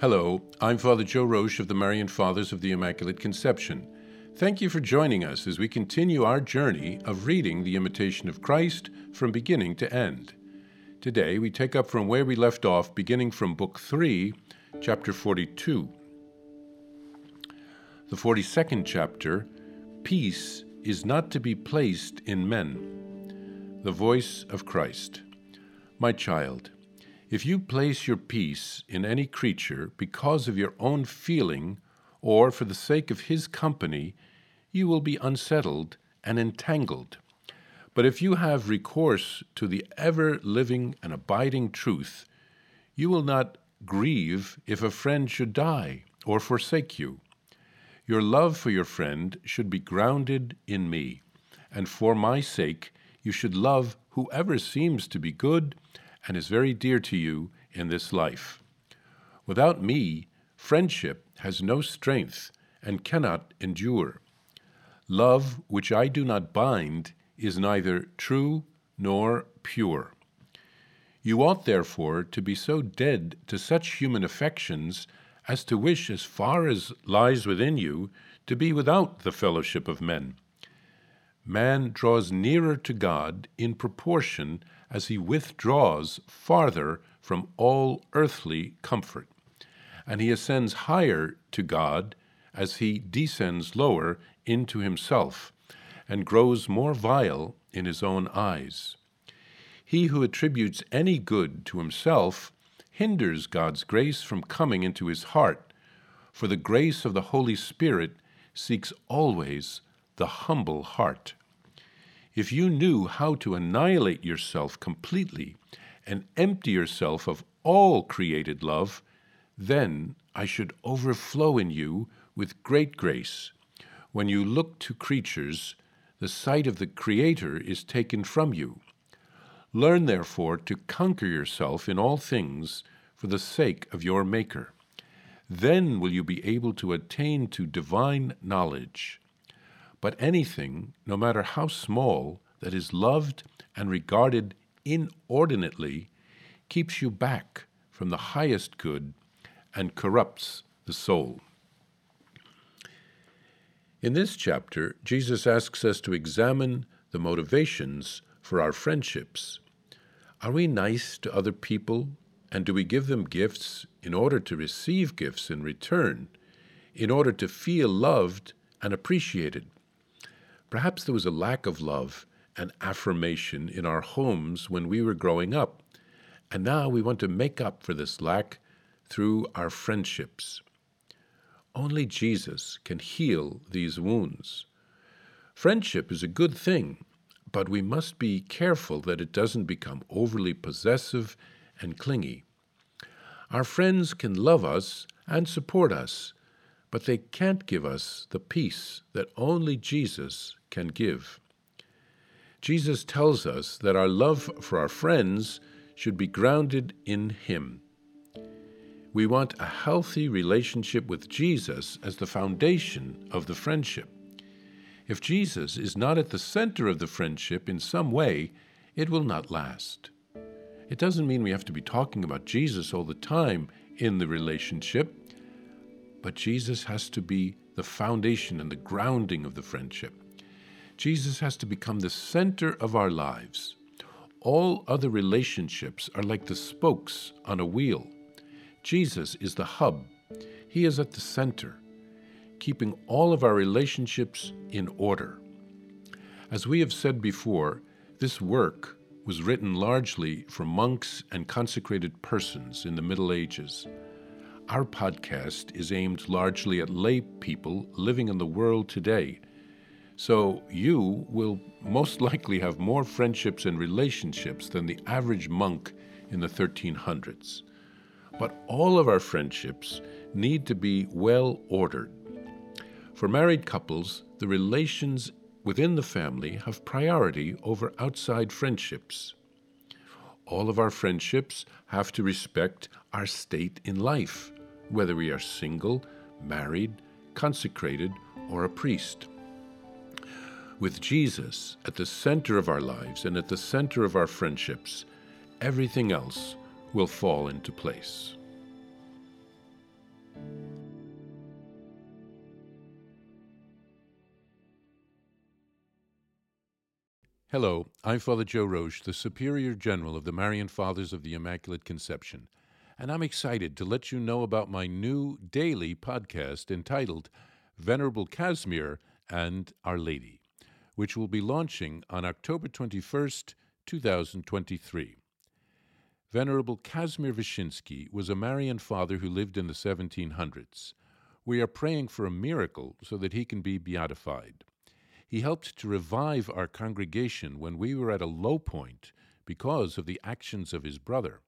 Hello, I'm Fr. Joe Roesch of the Marian Fathers of the Immaculate Conception. Thank you for joining us as we continue our journey of reading The Imitation of Christ from beginning to end. Today, we take up from where we left off, beginning from Book 3, Chapter 42. The 42nd chapter, Peace is not to be placed in men. The voice of Christ. My child, if you place your peace in any creature because of your own feeling or for the sake of his company, you will be unsettled and entangled. But if you have recourse to the ever-living and abiding truth, you will not grieve if a friend should die or forsake you. Your love for your friend should be grounded in me, and for my sake you should love whoever seems to be good and is very dear to you in this life. Without me, friendship has no strength and cannot endure. Love which I do not bind is neither true nor pure. You ought, therefore, to be so dead to such human affections as to wish, as far as lies within you, to be without the fellowship of men. Man draws nearer to God in proportion as he withdraws farther from all earthly comfort, and he ascends higher to God as he descends lower into himself, and grows more vile in his own eyes. He who attributes any good to himself hinders God's grace from coming into his heart, for the grace of the Holy Spirit seeks always the humble heart. If you knew how to annihilate yourself completely and empty yourself of all created love, then I should overflow in you with great grace. When you look to creatures, the sight of the Creator is taken from you. Learn, therefore, to conquer yourself in all things for the sake of your Maker. Then will you be able to attain to divine knowledge. But anything, no matter how small, that is loved and regarded inordinately, keeps you back from the highest good and corrupts the soul. In this chapter, Jesus asks us to examine the motivations for our friendships. Are we nice to other people, and do we give them gifts in order to receive gifts in return, in order to feel loved and appreciated? Perhaps there was a lack of love and affirmation in our homes when we were growing up, and now we want to make up for this lack through our friendships. Only Jesus can heal these wounds. Friendship is a good thing, but we must be careful that it doesn't become overly possessive and clingy. Our friends can love us and support us, but they can't give us the peace that only Jesus can give. Jesus tells us that our love for our friends should be grounded in Him. We want a healthy relationship with Jesus as the foundation of the friendship. If Jesus is not at the center of the friendship in some way, it will not last. It doesn't mean we have to be talking about Jesus all the time in the relationship, but Jesus has to be the foundation and the grounding of the friendship. Jesus has to become the center of our lives. All other relationships are like the spokes on a wheel. Jesus is the hub. He is at the center, keeping all of our relationships in order. As we have said before, this work was written largely for monks and consecrated persons in the Middle Ages. Our podcast is aimed largely at lay people living in the world today, so you will most likely have more friendships and relationships than the average monk in the 1300s. But all of our friendships need to be well ordered. For married couples, the relations within the family have priority over outside friendships. All of our friendships have to respect our state in life, whether we are single, married, consecrated, or a priest. With Jesus at the center of our lives and at the center of our friendships, everything else will fall into place. Hello, I'm Fr. Joe Roesch, the Superior General of the Marian Fathers of the Immaculate Conception, and I'm excited to let you know about my new daily podcast entitled Venerable Kazimir and Our Lady, which will be launching on October 21st, 2023. Venerable Kazimir Vyshinsky was a Marian father who lived in the 1700s. We are praying for a miracle so that he can be beatified. He helped to revive our congregation when we were at a low point because of the actions of his brother.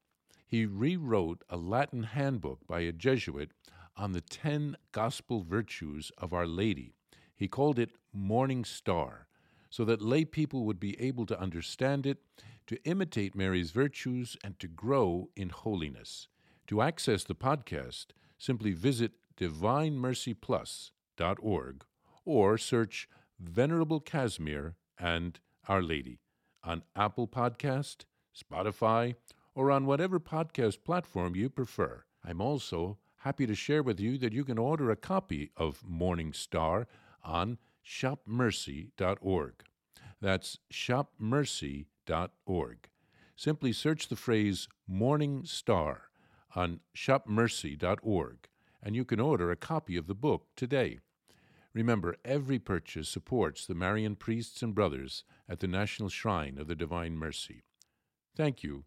He rewrote a Latin handbook by a Jesuit on the 10 gospel virtues of Our Lady. He called it Morning Star, so that lay people would be able to understand it, to imitate Mary's virtues, and to grow in holiness. To access the podcast, simply visit DivineMercyPlus.org or search Venerable Kazimir and Our Lady on Apple Podcast, Spotify, or on whatever podcast platform you prefer. I'm also happy to share with you that you can order a copy of Morning Star on shopmercy.org. That's shopmercy.org. Simply search the phrase Morning Star on shopmercy.org, and you can order a copy of the book today. Remember, every purchase supports the Marian priests and brothers at the National Shrine of the Divine Mercy. Thank you,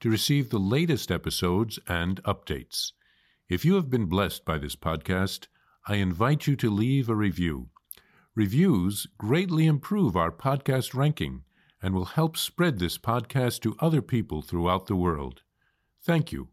to receive the latest episodes and updates. If you have been blessed by this podcast, I invite you to leave a review. Reviews greatly improve our podcast ranking and will help spread this podcast to other people throughout the world. Thank you.